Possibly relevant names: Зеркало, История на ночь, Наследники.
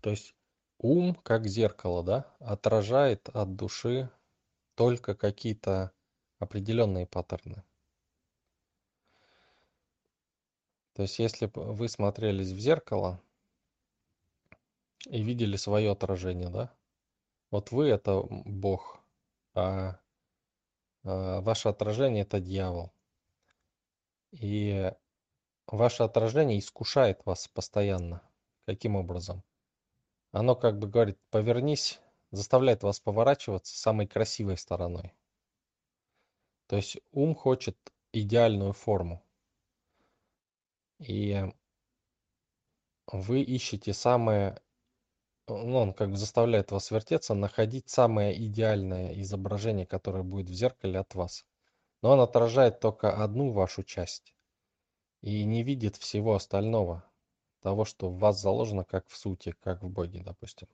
То есть ум, как зеркало, да, отражает от души только какие-то определенные паттерны. То есть если бы вы смотрелись в зеркало и видели свое отражение, да, вот вы — это Бог, а ваше отражение — это дьявол. И ваше отражение искушает вас постоянно. Каким образом? Оно как бы говорит: повернись, заставляет вас поворачиваться самой красивой стороной. То есть ум хочет идеальную форму. И вы ищете самое, ну, он как бы заставляет вас вертеться, находить самое идеальное изображение, которое будет в зеркале от вас. Но он отражает только одну вашу часть и не видит всего остального, того, что в вас заложено, как в сути, как в Боге, допустим.